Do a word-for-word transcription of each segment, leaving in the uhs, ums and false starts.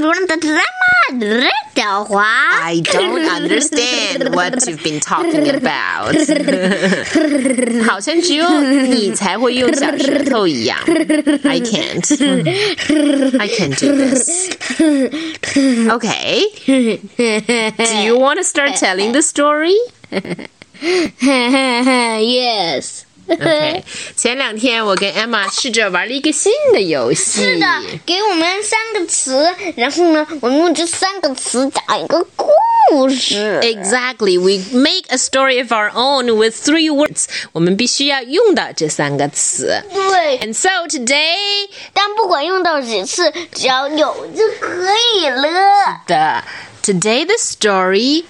I don't understand what you've been talking about. 好像只有你才会用小舌头一样。I can't. I can't do this. Okay. Do you want to start telling the story? Yes. OK， 前两天我跟 Emma 试着玩了一个新的游戏。是的，给我们三个词，然后呢，我们用这三个词讲一个故事。Exactly, we make a story of our own with three words. 我们必须要用到这三个词。对。And so today， 但不管用到几次，只要有就可以了。是的 ，Today the story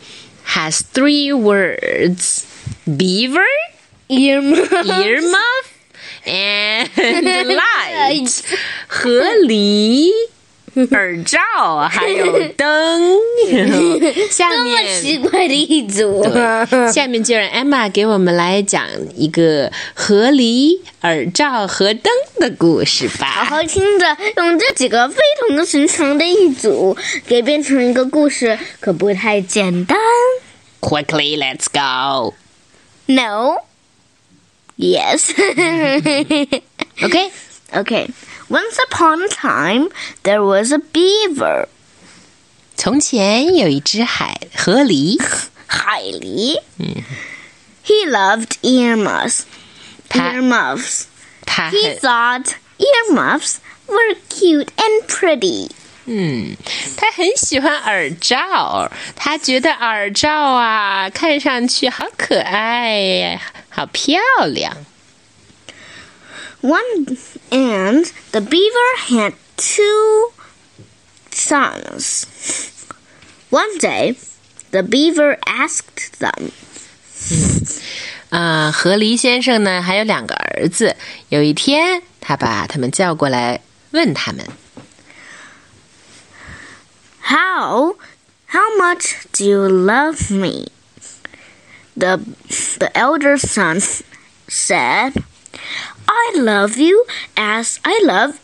has three words: Beaver. Earmuffs, Earmuff and light, 河狸、耳罩还有灯。下面这么奇怪的一组。下面就让 Emma 给我们来讲一个河狸、耳罩和灯的故事吧。好好听着，用这几个非同寻常的一组给变成一个故事，可不太简单。Quickly, let's go. No.Yes. okay. Okay. Once upon a time, there was a beaver. 从前有一只海河狸。海狸。He loved earmuffs. Earmuffs. He thought earmuffs were cute and pretty.嗯，他很喜欢耳罩，他觉得耳罩啊，看上去好可爱，好漂亮。One and the beaver had two sons. One day, the beaver asked them. 嗯，啊，河狸先生呢，还有两个儿子。有一天，他把他们叫过来，问他们。How, how much do you love me? The, the elder son said, I love you as I love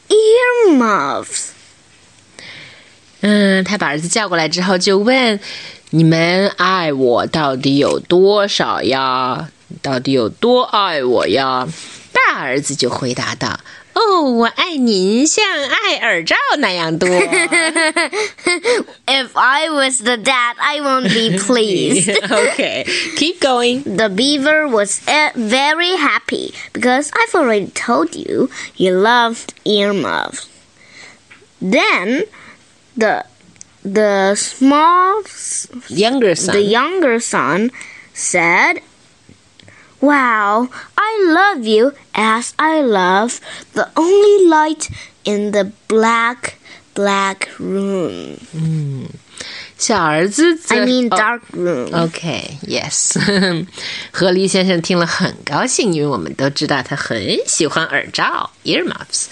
earmuffs. 嗯，他把儿子叫过来之后就问，你们爱我到底有多少呀？到底有多爱我呀？大儿子就回答道，哦，我爱您像爱耳罩那样多。If I was the dad, I won't be pleased. Okay, keep going. The beaver was very happy because I've already told you you loved earmuffs. Then the the small younger son the younger son said.Wow, I love you as I love the only light in the black, black room. 嗯，小儿子 I mean dark room. Okay, yes. 河狸先生听了很高兴，因为我们都知道他很喜欢耳罩 earmuffs.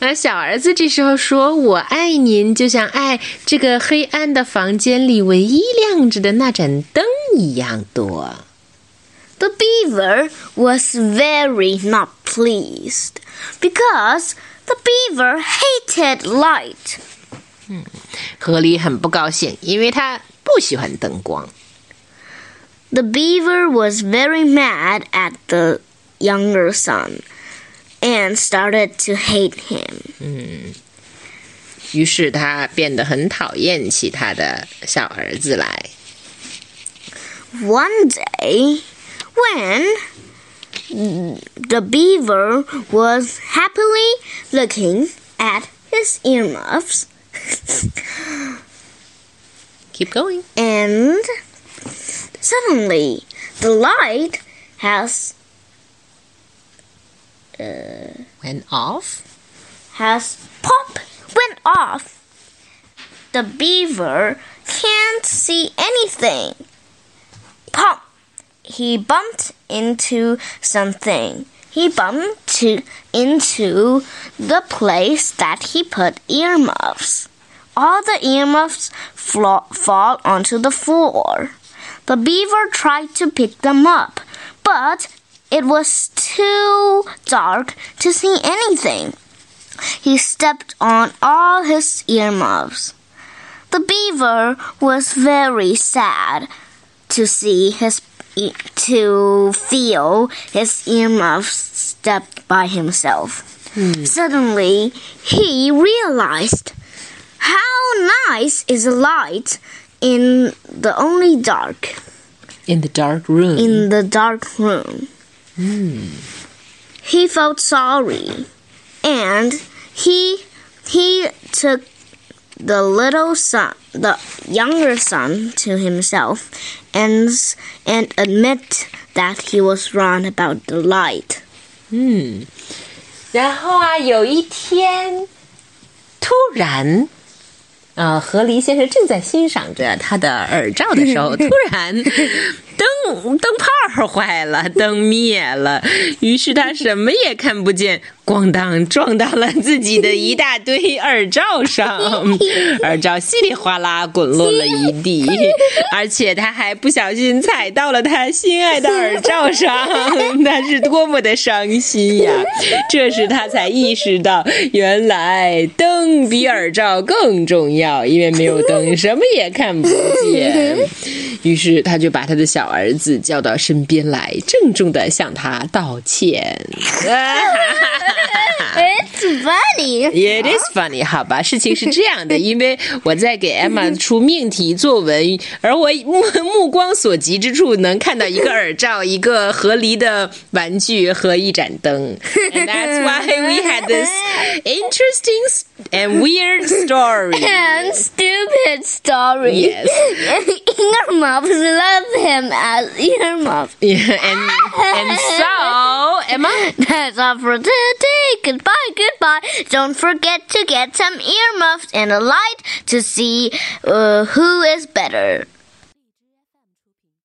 而小儿子这时候说：“我爱您，就像爱这个黑暗的房间里唯一亮着的那盏灯一样多。”The beaver was very not pleased because the beaver hated light. 嗯，河狸很不高兴，因为他不喜欢灯光。The beaver was very mad at the younger son and started to hate him. 嗯，于是他变得很讨厌起他的小儿子来。One day.When the beaver was happily looking at his earmuffs, keep going. And suddenly, the light has uh, went off. Has pop went off. The beaver can't see anything. Pop.He bumped into something. He bumped to, into the place that he put earmuffs. All the earmuffs flo- fall onto the floor. The beaver tried to pick them up, but it was too dark to see anything. He stepped on all his earmuffs. The beaver was very sad to see his to feel his earmuffs step by himself. Hmm. Suddenly, he realized how nice is a light in the only dark. In the dark room. In the dark room. Hmm. He felt sorry, and he he took the little son, the younger son, to himself, and and admit that he was wrong about the light. 嗯，然后啊，有一天，突然，呃，河狸先生正在欣赏着他的耳罩的时候，突然，灯灯泡坏了，灯灭了，于是他什么也看不见。咣当撞到了自己的一大堆耳罩上，耳罩稀里哗啦滚落了一地，而且他还不小心踩到了他心爱的耳罩上，那是多么的伤心呀！这时他才意识到，原来灯比耳罩更重要，因为没有灯什么也看不见。于是他就把他的小儿子叫到身边来，郑重地向他道歉。It's funny. It is funny. 好吧，事情是这样的，因为我在给 Emma 出命题作文，而我目目光所及之处能看到一个耳罩、一个河狸的玩具和一盏灯。And that's why we had this interesting and weird story and stupid story. Yes. Earmuffs love him as earmuffs. Yeah, and and so Emma, that's all for today.Goodbye, goodbye. Don't forget to get some earmuffs and a light to see uh, who is better.